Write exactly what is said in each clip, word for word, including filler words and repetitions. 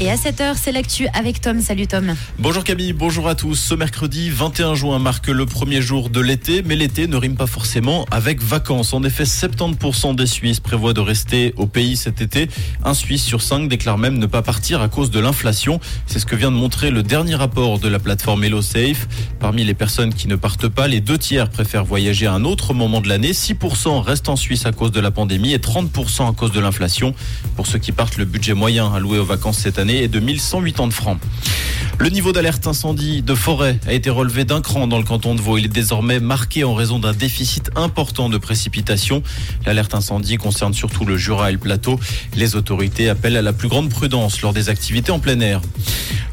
Et à sept heures, c'est l'actu avec Tom. Salut Tom. Bonjour Camille, bonjour à tous. Ce mercredi vingt et un juin marque le premier jour de l'été, mais l'été ne rime pas forcément avec vacances. En effet, soixante-dix pour cent des Suisses prévoient de rester au pays cet été. Un Suisse sur cinq déclare même ne pas partir à cause de l'inflation. C'est ce que vient de montrer le dernier rapport de la plateforme HelloSafe. Parmi les personnes qui ne partent pas, les deux tiers préfèrent voyager à un autre moment de l'année. six pour cent restent en Suisse à cause de la pandémie et trente pour cent à cause de l'inflation. Pour ceux qui partent, le budget moyen alloué aux vacances cette année et de mille cent huitante francs. Le niveau d'alerte incendie de forêt a été relevé d'un cran dans le canton de Vaud. Il est désormais marqué en raison d'un déficit important de précipitations. L'alerte incendie concerne surtout le Jura et le plateau. Les autorités appellent à la plus grande prudence lors des activités en plein air.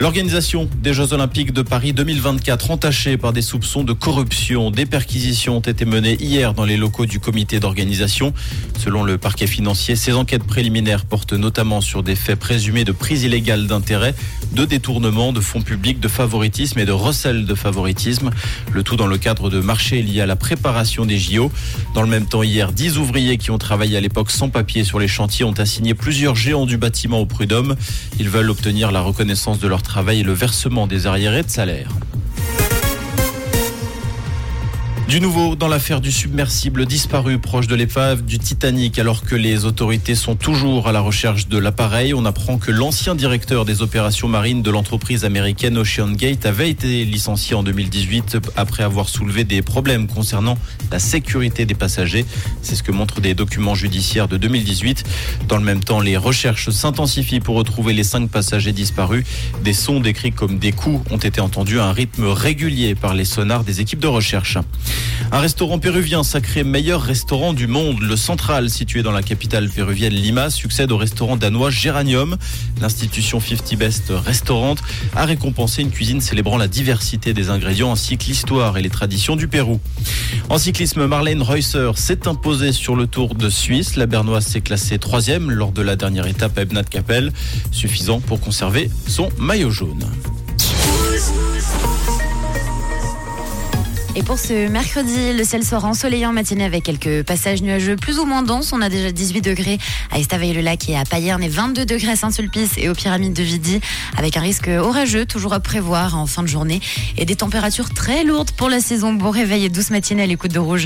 L'organisation des Jeux Olympiques de Paris deux mille vingt-quatre entachée par des soupçons de corruption. Des perquisitions ont été menées hier dans les locaux du comité d'organisation. Selon le parquet financier, ces enquêtes préliminaires portent notamment sur des faits présumés de prise illégale d'intérêt, de détournement, de fonds publics, de favoritisme et de recel de favoritisme. Le tout dans le cadre de marchés liés à la préparation des J O. Dans le même temps, hier, dix ouvriers qui ont travaillé à l'époque sans papier sur les chantiers ont assigné plusieurs géants du bâtiment au prud'homme. Ils veulent obtenir la reconnaissance de leur travail et le versement des arriérés de salaire. Du nouveau dans l'affaire du submersible disparu proche de l'épave du Titanic, alors que les autorités sont toujours à la recherche de l'appareil. On apprend que l'ancien directeur des opérations marines de l'entreprise américaine Ocean Gate avait été licencié en deux mille dix-huit après avoir soulevé des problèmes concernant la sécurité des passagers. C'est ce que montrent des documents judiciaires de deux mille dix-huit. Dans le même temps, les recherches s'intensifient pour retrouver les cinq passagers disparus. Des sons décrits comme des coups ont été entendus à un rythme régulier par les sonars des équipes de recherche. Un restaurant péruvien sacré meilleur restaurant du monde. Le Central, situé dans la capitale péruvienne Lima, succède au restaurant danois Geranium. L'institution cinquante Best Restaurants a récompensé une cuisine célébrant la diversité des ingrédients ainsi que l'histoire et les traditions du Pérou. En cyclisme, Marlene Reusser s'est imposée sur le Tour de Suisse. La Bernoise s'est classée troisième lors de la dernière étape à Ebnat-Kappel, suffisant pour conserver son maillot jaune. Et pour ce mercredi, le ciel sera ensoleillé en matinée avec quelques passages nuageux plus ou moins denses. On a déjà dix-huit degrés à Estavayer-le-Lac et à Payerne et vingt-deux degrés à Saint-Sulpice et aux pyramides de Vidi, avec un risque orageux toujours à prévoir en fin de journée et des températures très lourdes pour la saison. Bon réveil et douce matinée à l'écoute de Rouge.